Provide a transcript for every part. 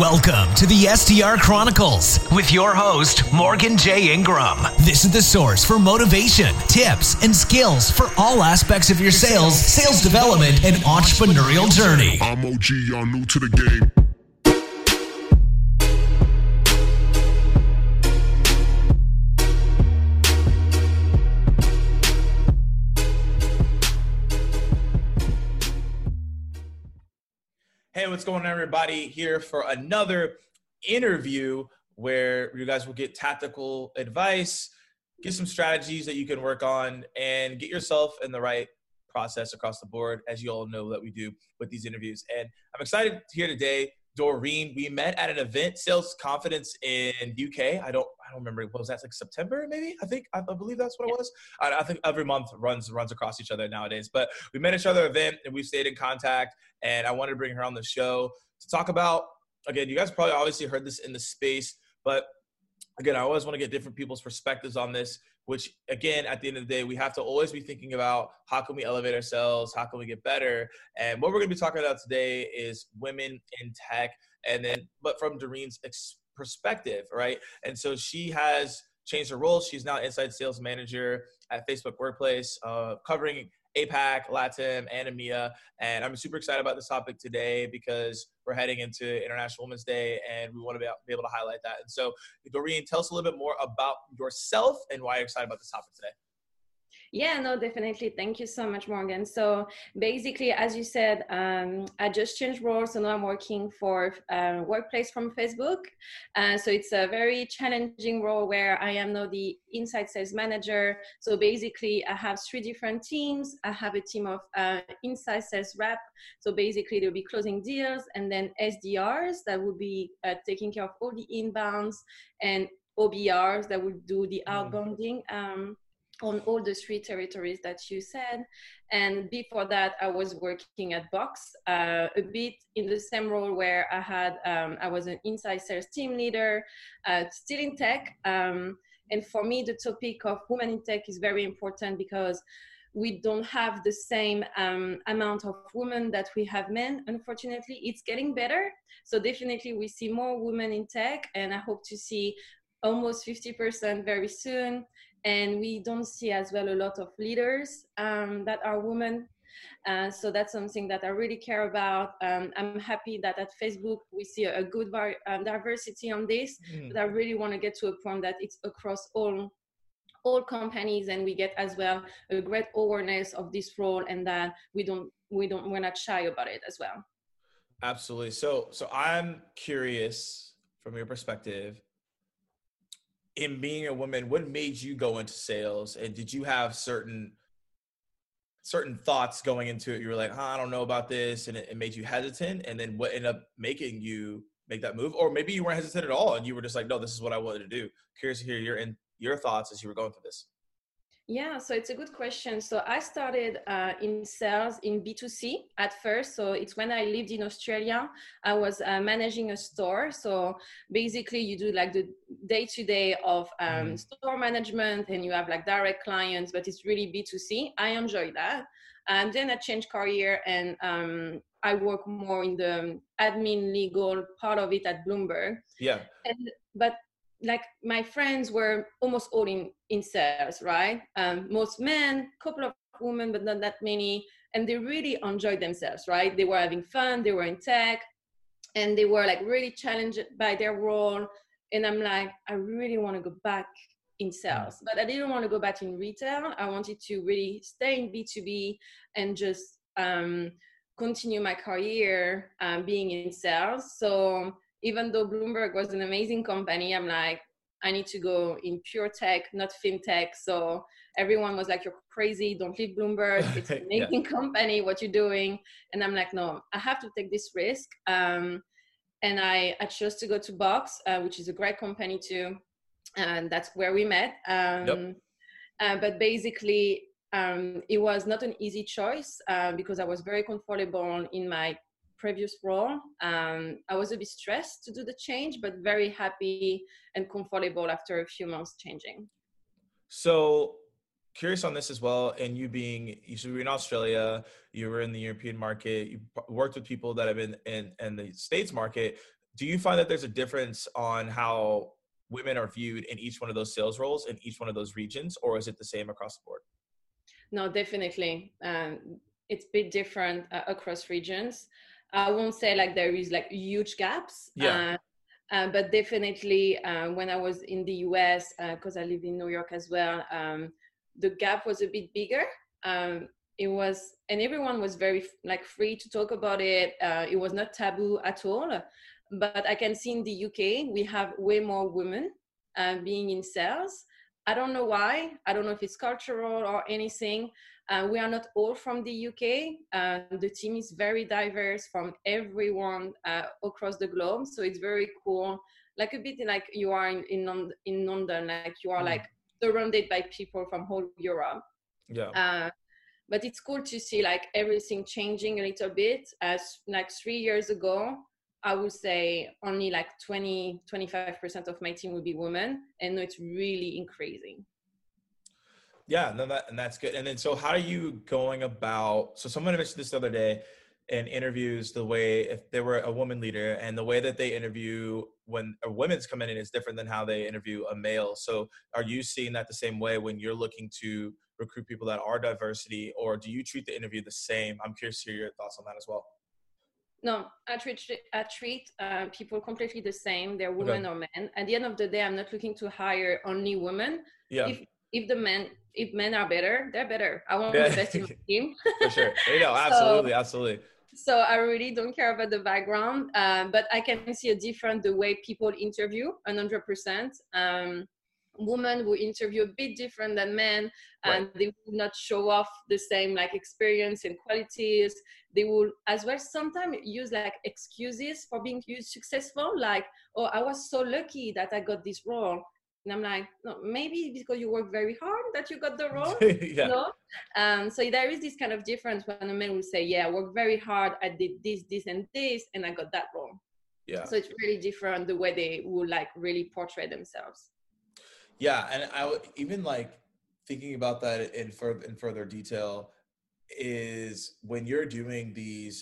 Welcome to the SDR Chronicles with your host, Morgan J. Ingram. This is the source for motivation, tips, and skills for all aspects of your sales, sales development, and entrepreneurial journey. I'm OG, y'all new to the game. Hey, what's going on, everybody? Here for another interview where you guys will get tactical advice, get some strategies that you can work on, and get yourself in the right process across the board, as you all know that we do with these interviews. And I'm excited here today, Doreen. We met at an event, Sales Confidence in UK. I don't remember, what was that, like September maybe? I believe that's what it was. I think every month runs across each other nowadays. But we met each other at an event and we've stayed in contact. And I wanted to bring her on the show to talk about, again, you guys probably obviously heard this in the space, but again, I always want to get different people's perspectives on this, which again, at the end of the day, we have to always be thinking about how can we elevate ourselves? How can we get better? And what we're going to be talking about today is women in tech, but from Doreen's perspective, right? And so she has changed her role. She's now inside sales manager at Facebook Workplace, covering APAC, LATAM, and EMEA. And I'm super excited about this topic today because we're heading into International Women's Day and we want to be able to highlight that. And so, Doreen, tell us a little bit more about yourself and why you're excited about this topic today. Yeah, no, definitely. Thank you so much, Morgan. So basically, as you said, I just changed roles. So now I'm working for Workplace from Facebook. So it's a very challenging role where I am now the inside sales manager. So basically, I have three different teams. I have a team of inside sales rep. So basically, they'll be closing deals, and then SDRs that will be taking care of all the inbounds, and OBRs that will do the outbounding. On all the three territories that you said. And before that, I was working at Box, a bit in the same role where I had, I was an inside sales team leader, still in tech. And for me, the topic of women in tech is very important because we don't have the same amount of women that we have men. Unfortunately, it's getting better. So definitely we see more women in tech, and I hope to see almost 50% very soon. And we don't see as well a lot of leaders that are women. So that's something that I really care about. I'm happy that at Facebook, we see a good diversity on this, but I really want to get to a point that it's across all companies, and we get as well a great awareness of this role, and that we're not shy about it as well. Absolutely. So I'm curious from your perspective, in being a woman, what made you go into sales? And did you have certain thoughts going into it? You were like, I don't know about this. And it made you hesitant. And then what ended up making you make that move? Or maybe you weren't hesitant at all. And you were just like, no, this is what I wanted to do. Curious to hear your thoughts as you were going through this. Yeah, so it's a good question. So I started in sales in B2C at first. So it's when I lived in Australia, I was managing a store. So basically you do like the day-to-day of store management, and you have like direct clients, but it's really B2C. I enjoy that. And then I changed career, and I work more in the admin legal part of it at Bloomberg. Yeah. But like my friends were almost all in sales, right? Most men, couple of women, but not that many. And they really enjoyed themselves, right? They were having fun, they were in tech, and they were like really challenged by their role. And I'm like, I really want to go back in sales, but I didn't want to go back in retail. I wanted to really stay in B2B and just continue my career being in sales. So even though Bloomberg was an amazing company, I'm like, I need to go in pure tech, not fintech. So everyone was like, you're crazy. Don't leave Bloomberg. It's an amazing company, what you're doing. And I'm like, no, I have to take this risk. And I chose to go to Box, which is a great company too. And that's where we met. But basically, it was not an easy choice because I was very comfortable in my previous role. I was a bit stressed to do the change, but very happy and comfortable after a few months changing. So curious on this as well. And you were in Australia, you were in the European market, you worked with people that have been in the States market. do you find that there's a difference on how women are viewed in each one of those sales roles in each one of those regions, or is it the same across the board? No, definitely. It's a bit different across regions. I won't say like there is like huge gaps, but definitely when I was in the US, because I live in New York as well, the gap was a bit bigger. It was, and everyone was very like free to talk about it. It was not taboo at all. But I can see in the UK, we have way more women being in sales. I don't know why. I don't know if it's cultural or anything. We are not all from the UK. The team is very diverse from everyone across the globe. So it's very cool. Like a bit like you are in London, like you are like surrounded by people from whole Europe. Yeah. But it's cool to see like everything changing a little bit. As like 3 years ago, I would say only like 20, 25% of my team would be women, and it's really increasing. Yeah, no, and that's good. And then, so how are you going about, so someone mentioned this the other day in interviews, the way, if they were a woman leader and the way that they interview when a women's come in is different than how they interview a male. So are you seeing that the same way when you're looking to recruit people that are diversity, or do you treat the interview the same? I'm curious to hear your thoughts on that as well. No, I treat people completely the same. They're women or men. At the end of the day, I'm not looking to hire only women. Yeah. If men are better, they're better. I want the best in my team. For sure. You know, absolutely, absolutely. So I really don't care about the background, but I can see a difference the way people interview, 100%. Women who interview a bit different than men, and they will not show off the same like experience and qualities. They will as well sometimes use like excuses for being successful, like, oh, I was so lucky that I got this role. And I'm like, no, maybe because you worked very hard that you got the role. No? So there is this kind of difference when a man will say, yeah, I worked very hard, I did this, this, and this, and I got that role. Yeah. So it's really different the way they will like really portray themselves. Yeah, and I even like thinking about that in further detail is when you're doing these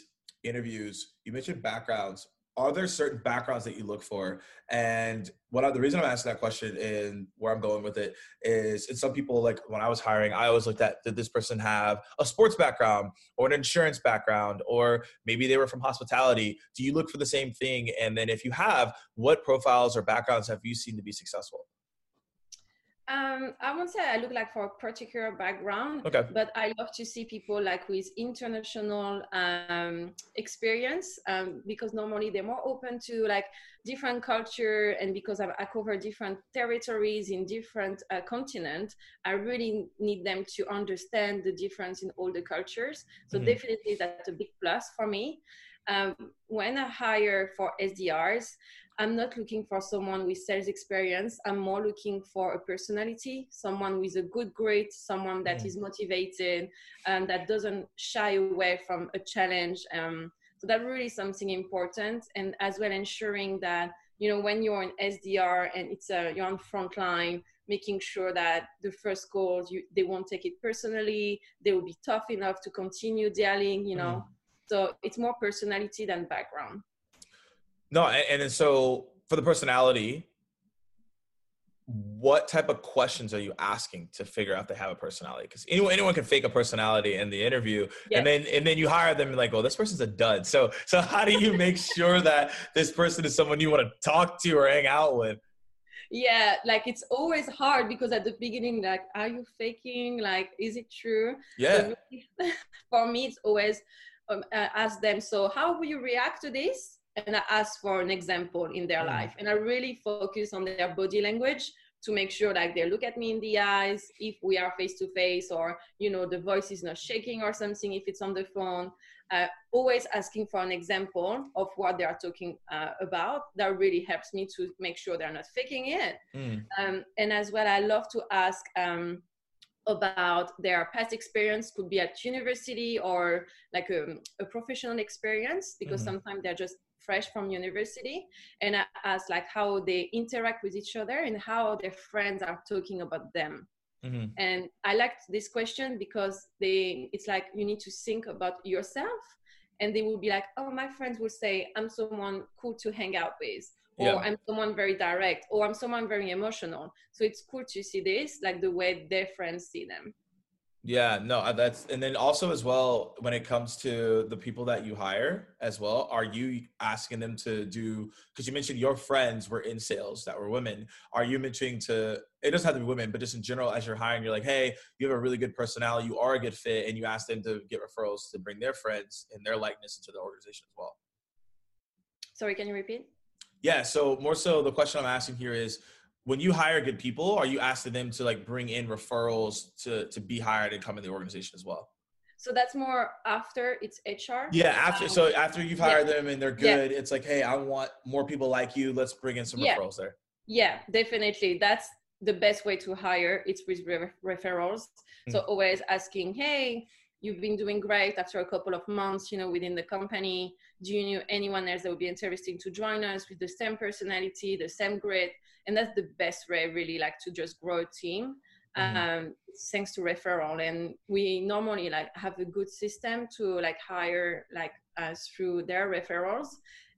interviews, you mentioned backgrounds. Are there certain backgrounds that you look for? And the reason I'm asking that question and where I'm going with it is, and some people, like when I was hiring, I always looked at, did this person have a sports background or an insurance background, or maybe they were from hospitality? Do you look for the same thing? And then if you have, what profiles or backgrounds have you seen to be successful? I won't say I look like for a particular background, but I love to see people like with international experience, because normally they're more open to like different culture, and because I cover different territories in different continents, I really need them to understand the difference in all the cultures. So definitely that's a big plus for me. When I hire for SDRs, I'm not looking for someone with sales experience. I'm more looking for a personality, someone with a good grit, someone that is motivated and that doesn't shy away from a challenge. So that really is something important. And as well ensuring that, you know, when you're an SDR and you're on front line, making sure that the first calls, they won't take it personally. They will be tough enough to continue dialing, you know. So it's more personality than background. No, and so for the personality, what type of questions are you asking to figure out they have a personality? Because anyone can fake a personality in the interview, and then you hire them and like, oh, this person's a dud. So how do you make sure that this person is someone you want to talk to or hang out with? Yeah, like it's always hard because at the beginning, like, are you faking? Like, is it true? Yeah. So for me, it's always ask them, so how will you react to this? And I ask for an example in their life. And I really focus on their body language to make sure like they look at me in the eyes, if we are face to face, or, you know, the voice is not shaking or something, if it's on the phone, always asking for an example of what they are talking about. That really helps me to make sure they're not faking it. And as well, I love to ask about their past experience, could be at university or like a professional experience, because sometimes they're just fresh from university. And I ask like how they interact with each other and how their friends are talking about them. And I liked this question because it's like you need to think about yourself and they will be like, oh, my friends will say, I'm someone cool to hang out with, or I'm someone very direct, or I'm someone very emotional. So it's cool to see this, like the way their friends see them. Yeah, no, that's, and then also as well, when it comes to the people that you hire as well, are you asking them to do, because you mentioned your friends were in sales that were women. Are you mentioning to, it doesn't have to be women, but just in general, as you're hiring, you're like, hey, you have a really good personality, you are a good fit, and you ask them to get referrals to bring their friends and their likeness into the organization as well. Sorry, can you repeat? Yeah, so more so the question I'm asking here is, when you hire good people, are you asking them to like bring in referrals to be hired and come in the organization as well? So that's more after it's HR? Yeah, after. So after you've hired them and they're good, it's like, hey, I want more people like you. Let's bring in some referrals there. Yeah, definitely. That's the best way to hire. It's with referrals. Mm-hmm. So always asking, hey, you've been doing great after a couple of months, you know, within the company. Do you know anyone else that would be interesting to join us with the same personality, the same grit? And that's the best way really, like, to just grow a team, thanks to referral. And we normally like have a good system to like hire like us through their referrals.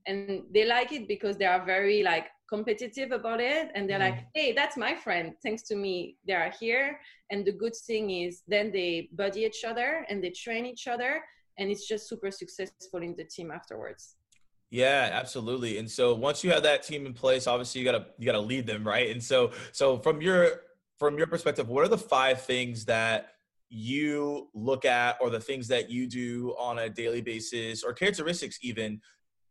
And they like it because they are very like competitive about it. And they're like, hey, that's my friend. Thanks to me, they are here. And the good thing is then they buddy each other and they train each other. And it's just super successful in the team afterwards. Yeah, absolutely. And so once you have that team in place, obviously you gotta lead them, right? And so from your perspective, what are the 5 things that you look at, or the things that you do on a daily basis, or characteristics even,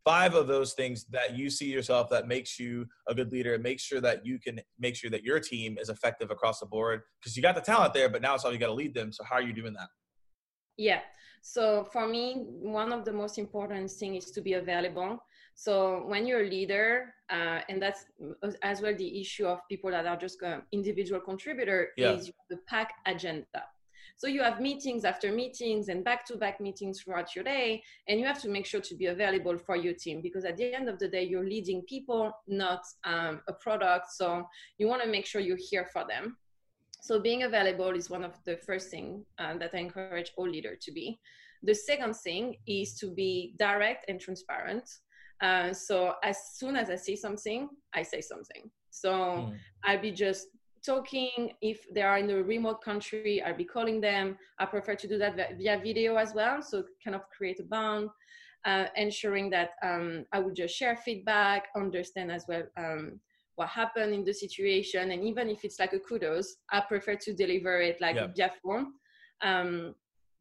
5 of those things that you see yourself that makes you a good leader, make sure that you can make sure that your team is effective across the board, because you got the talent there, but now it's all you got to lead them. So how are you doing that? Yeah. So for me, one of the most important things is to be available. So when you're a leader, and that's as well the issue of people that are just individual contributor, is the pack agenda. So you have meetings after meetings and back-to-back meetings throughout your day, and you have to make sure to be available for your team, because at the end of the day, you're leading people, not a product. So you want to make sure you're here for them. So being available is one of the first things that I encourage all leaders to be. The second thing is to be direct and transparent. So as soon as I see something, I say something. So I'll be just talking. If they are in a remote country, I'll be calling them. I prefer to do that via video as well, so kind of create a bond, ensuring that I would just share feedback, understand as well what happened in the situation, and even if it's like a kudos, I prefer to deliver it like via phone.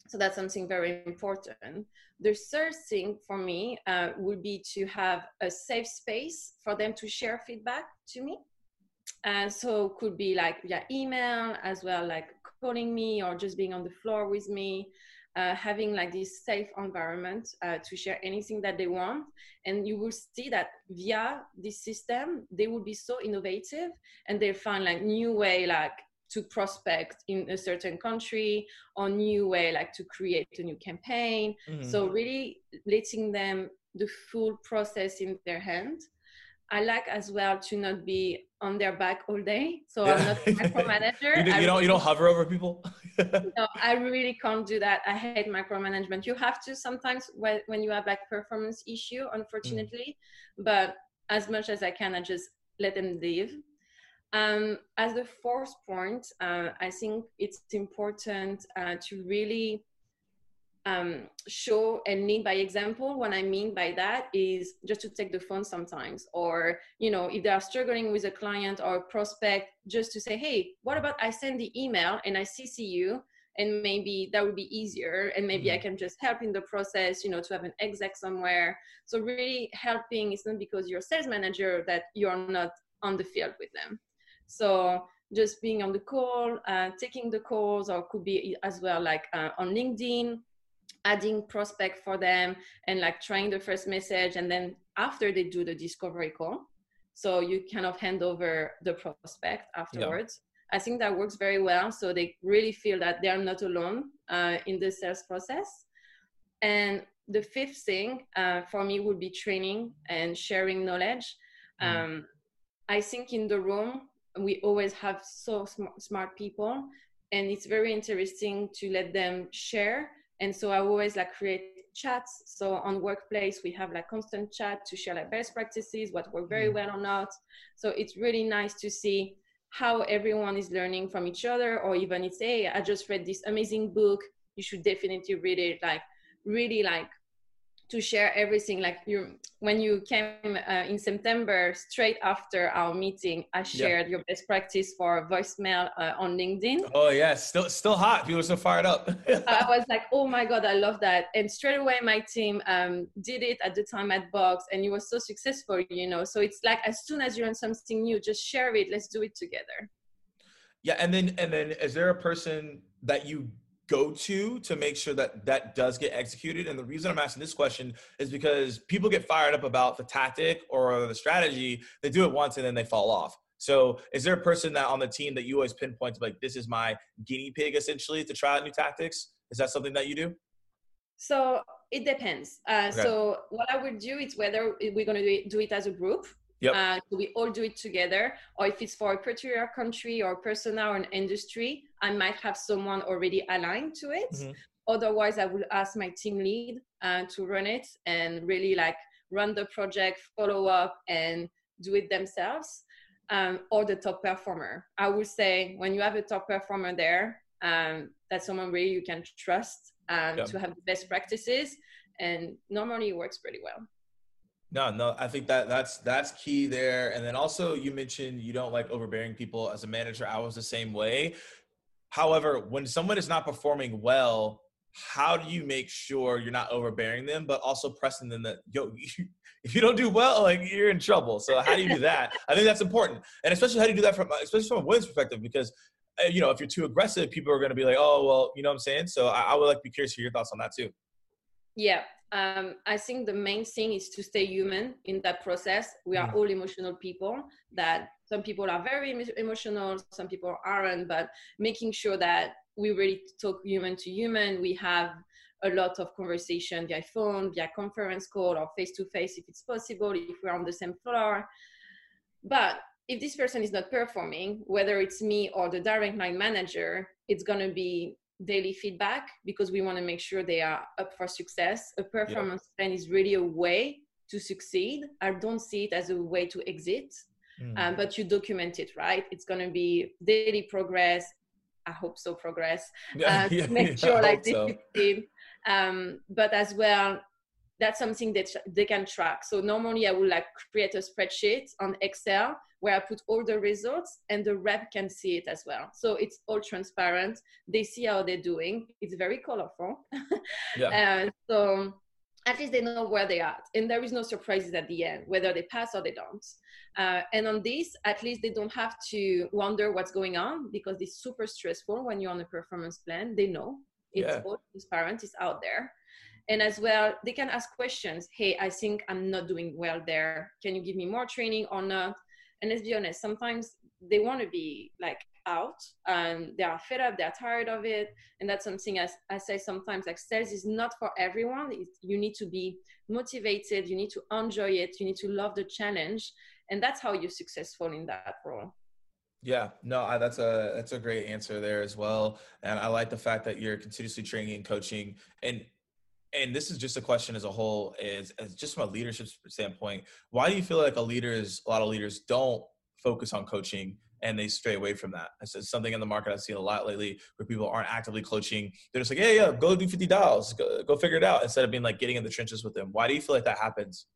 So that's something very important. The third thing for me would be to have a safe space for them to share feedback to me. And so it could be like via email as well, like calling me or just being on the floor with me, having like this safe environment to share anything that they want. And you will see that via this system, they will be so innovative and they'll find like new way like to prospect in a certain country, or new way like to create a new campaign. So really letting them the full process in their hand. I like as well to not be on their back all day. So I'm not a micromanager. you don't hover over people? No, I really can't do that. I hate micromanagement. You have to sometimes when you have like performance issue, unfortunately, but as much as I can, I just let them live. As the fourth point, I think it's important to really show and lead by example. What I mean by that is just to take the phone sometimes, or, you know, if they are struggling with a client or a prospect, just to say, hey, what about I send the email and I CC you, and maybe that would be easier, and maybe I can just help in the process, you know, to have an exec somewhere. So really helping, it's not because you're a sales manager that you're not on the field with them. So just being on the call, taking the calls, or could be as well like on LinkedIn, adding prospect for them and like trying the first message. And then after they do the discovery call, so you kind of hand over the prospect afterwards. I think that works very well. So they really feel that they are not alone in the sales process. And the fifth thing for me would be training and sharing knowledge. I think in the room, we always have so smart people, and it's very interesting to let them share. And so I always like create chats. So on Workplace, we have like constant chat to share like best practices, what worked very well or not. So it's really nice to see how everyone is learning from each other, or even it's, hey, I just read this amazing book. You should definitely read it. Like really like to share everything. Like you, when you came in September, straight after our meeting, I shared your best practice for voicemail on LinkedIn. Oh yeah, still hot. People are so fired up. I was like, oh my God, I love that. And straight away my team did it at the time at Box, and it was so successful, you know? So it's like, as soon as you learn something new, just share it, let's do it together. Yeah, and then is there a person that you go to make sure that that does get executed? And the reason I'm asking this question is because people get fired up about the tactic or the strategy. They do it once and then they fall off. So is there a person that on the team that you always pinpoint to, like, this is my guinea pig essentially to try out new tactics? Is that something that you do? So it depends. Okay. So what I would do is whether we're going to do it as a group. Yep. So we all do it together, or if it's for a particular country or persona or an industry, I might have someone already aligned to it. Mm-hmm. Otherwise, I will ask my team lead to run it and really like run the project, follow up, and do it themselves, or the top performer. I would say when you have a top performer there, that's someone really you can trust to have the best practices, and normally it works pretty well. No, I think that's key there. And then also you mentioned you don't like overbearing people. As a manager, I was the same way. However, when someone is not performing well, how do you make sure you're not overbearing them, but also pressing them that, yo, if you don't do well, like, you're in trouble. So how do you do that? I think that's important. And especially how do you do that especially from a women's perspective, because, you know, if you're too aggressive, people are going to be like, oh, well, you know what I'm saying? So I would like to be curious for your thoughts on that too. Yeah. I think the main thing is to stay human in that process. We are all emotional people. That some people are very emotional, some people aren't, but making sure that we really talk human to human. We have a lot of conversation via phone, via conference call, or face-to-face if it's possible, if we're on the same floor. But if this person is not performing, whether it's me or the direct line manager, it's going to be daily feedback, because we want to make sure they are up for success. A performance plan is really a way to succeed. I don't see it as a way to exit, but you document it, right? It's going to be daily progress. I hope so, progress. To make sure like this is so. But as well, that's something that they can track. So normally I would like create a spreadsheet on Excel where I put all the results, and the rep can see it as well. So it's all transparent. They see how they're doing. It's very colorful. So at least they know where they are, and there is no surprises at the end, whether they pass or they don't. And on this, at least they don't have to wonder what's going on, because it's super stressful when you're on a performance plan. They know it's all transparent, it's out there. And as well, they can ask questions. Hey, I think I'm not doing well there. Can you give me more training or not? And let's be honest, sometimes they want to be like out, and they are fed up, they're tired of it. And that's something I say sometimes, like, sales is not for everyone. You need to be motivated. You need to enjoy it. You need to love the challenge. And that's how you're successful in that role. Yeah, no, that's a great answer there as well. And I like the fact that you're continuously training and coaching. And this is just a question as a whole, is just from a leadership standpoint, why do you feel like a lot of leaders don't focus on coaching and they stray away from that? It's something in the market I've seen a lot lately where people aren't actively coaching. They're just like, yeah, go do 50 dials, go figure it out, instead of being like getting in the trenches with them. Why do you feel like that happens?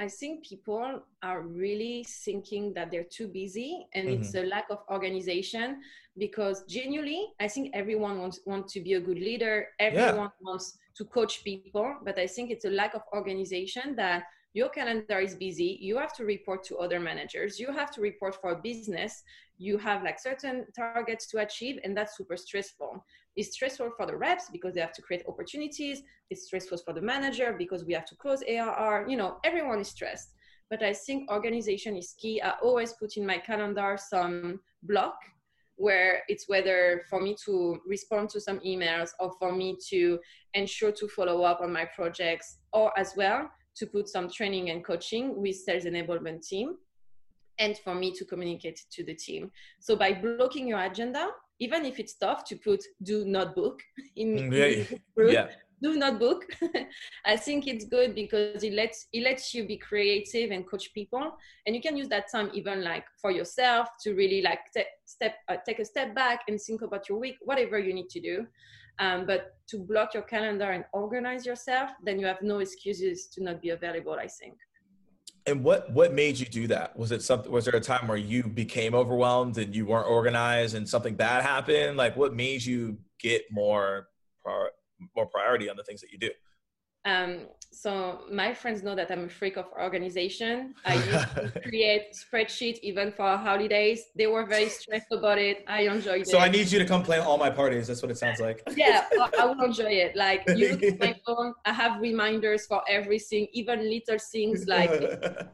I think people are really thinking that they're too busy, and it's a lack of organization, because genuinely, I think everyone wants to be a good leader. Everyone wants to coach people, but I think it's a lack of organization that your calendar is busy. You have to report to other managers. You have to report for business. You have like certain targets to achieve, and that's super stressful. It's stressful for the reps because they have to create opportunities. It's stressful for the manager because we have to close ARR. You know, everyone is stressed. But I think organization is key. I always put in my calendar some block where it's whether for me to respond to some emails, or for me to ensure to follow up on my projects, or as well to put some training and coaching with sales enablement team, and for me to communicate to the team. So by blocking your agenda, even if it's tough to put do not book in group, do not book. I think it's good because it lets you be creative and coach people. And you can use that time even like for yourself to really like take a step back and think about your week, whatever you need to do. But to block your calendar and organize yourself, then you have no excuses to not be available, I think. And what made you do that? Was it something? Was there a time where you became overwhelmed and you weren't organized and something bad happened? Like, what made you get more priority on the things that you do? So my friends know that I'm a freak of organization. I used to create spreadsheets even for holidays. They were very stressed about it. I enjoyed it. So I need you to come plan all my parties. That's what it sounds like. Yeah, I will enjoy it. Like, you look at my phone, I have reminders for everything, even little things. Like,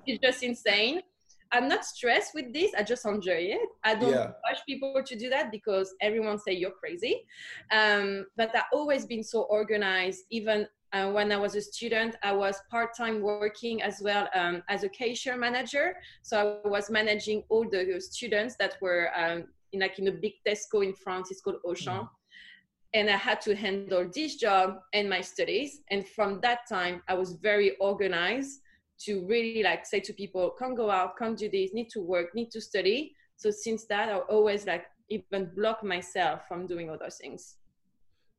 it's just insane. I'm not stressed with this. I just enjoy it. I don't push people to do that because everyone say you're crazy. But I've always been so organized. Even when I was a student, I was part-time working as well as a cashier manager. So I was managing all the students that were in a big Tesco in France. It's called Auchan. And I had to handle this job and my studies. And from that time, I was very organized to really like say to people, can't go out, can't do this, need to work, need to study. So since that, I always like even block myself from doing other things.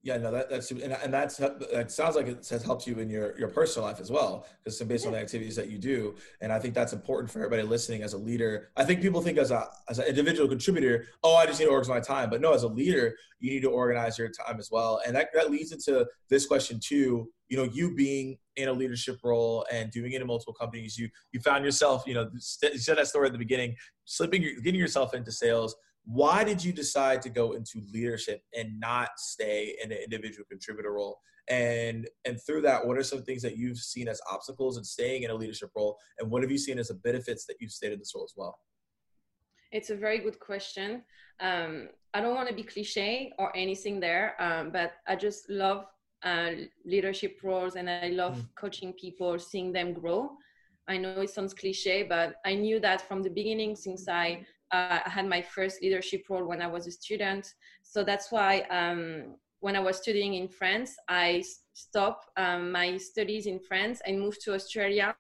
Yeah, no, that sounds like it has helped you in your personal life as well, because based on the activities that you do. And I think that's important for everybody listening as a leader. I think people think as an individual contributor, oh, I just need to organize my time. But no, as a leader, you need to organize your time as well. And that leads into this question too. You know, you being in a leadership role and doing it in multiple companies, you found yourself, you know, you said that story at the beginning, getting yourself into sales. Why did you decide to go into leadership and not stay in an individual contributor role? And through that, what are some things that you've seen as obstacles in staying in a leadership role? And what have you seen as the benefits that you've stayed in this role as well? It's a very good question. I don't want to be cliche or anything there, but I just love leadership roles and I love coaching people, seeing them grow. I know it sounds cliche, but I knew that from the beginning since I had my first leadership role when I was a student. So that's why when I was studying in France, I stopped my studies in France and moved to Australia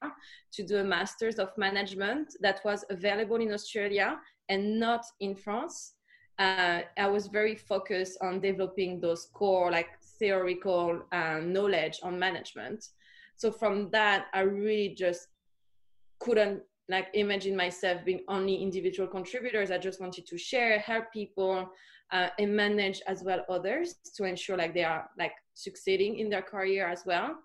to do a master's of management that was available in Australia and not in France. I was very focused on developing those core like theoretical knowledge on management. So from that, I really just couldn't like imagine myself being only individual contributors. I just wanted to share, help people and manage as well others to ensure like they are like succeeding in their career as well.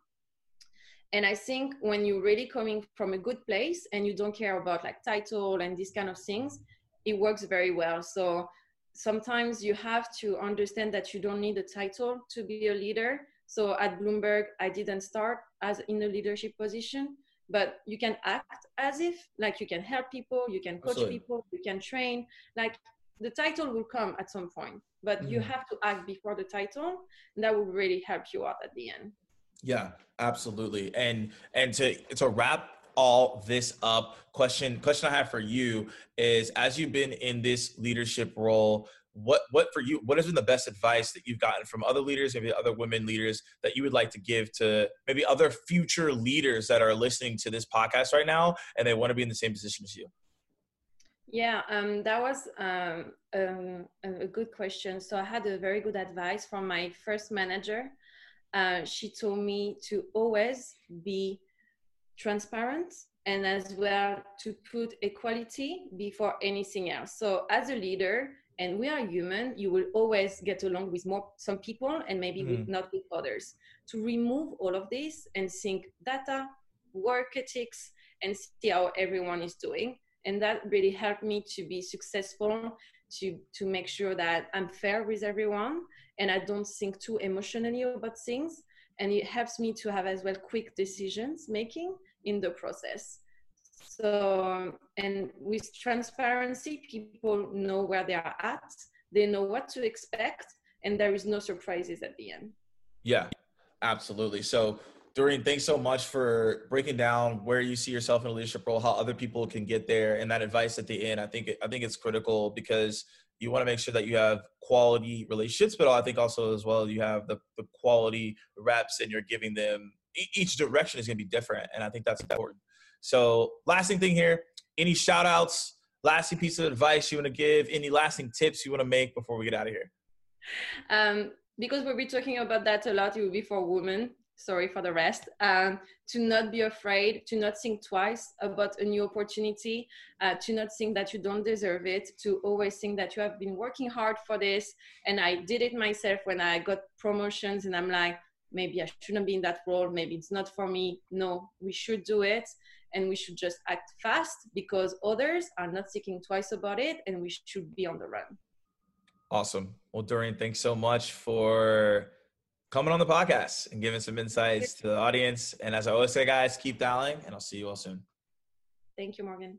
And I think when you're really coming from a good place and you don't care about like title and these kind of things, it works very well. So sometimes you have to understand that you don't need a title to be a leader. So at Bloomberg, I didn't start as in a leadership position, but you can act as if, like, you can help people, you can coach people, you can train. Like, the title will come at some point, but you have to act before the title, and that will really help you out at the end. Yeah, absolutely. And to wrap all this up, question I have for you is, as you've been in this leadership role, what has been the best advice that you've gotten from other leaders, maybe other women leaders, that you would like to give to maybe other future leaders that are listening to this podcast right now and they want to be in the same position as you? Yeah, that was a good question. So I had a very good advice from my first manager. She told me to always be transparent and as well to put equality before anything else. So as a leader, and we are human, you will always get along with some people and maybe with not with others. To remove all of this and think data, work ethics, and see how everyone is doing. And that really helped me to be successful, to make sure that I'm fair with everyone and I don't think too emotionally about things. And it helps me to have as well quick decisions making in the process. So, and with transparency, people know where they are at, they know what to expect, and there is no surprises at the end. Yeah, absolutely. So Doreen, thanks so much for breaking down where you see yourself in a leadership role, how other people can get there, and that advice at the end. I think it's critical because you want to make sure that you have quality relationships, but I think also as well, you have the quality reps and you're giving them, each direction is going to be different. And I think that's important. So lasting thing here, any shout outs, lasting piece of advice you want to give, any lasting tips you want to make before we get out of here? Because we'll be talking about that a lot, it will be for women. Sorry for the rest, to not be afraid, to not think twice about a new opportunity, to not think that you don't deserve it, to always think that you have been working hard for this. And I did it myself when I got promotions and I'm like, maybe I shouldn't be in that role. Maybe it's not for me. No, we should do it. And we should just act fast because others are not thinking twice about it and we should be on the run. Awesome. Well, Doreen, thanks so much for coming on the podcast and giving some insights to the audience. And as I always say, guys, keep dialing and I'll see you all soon. Thank you, Morgan.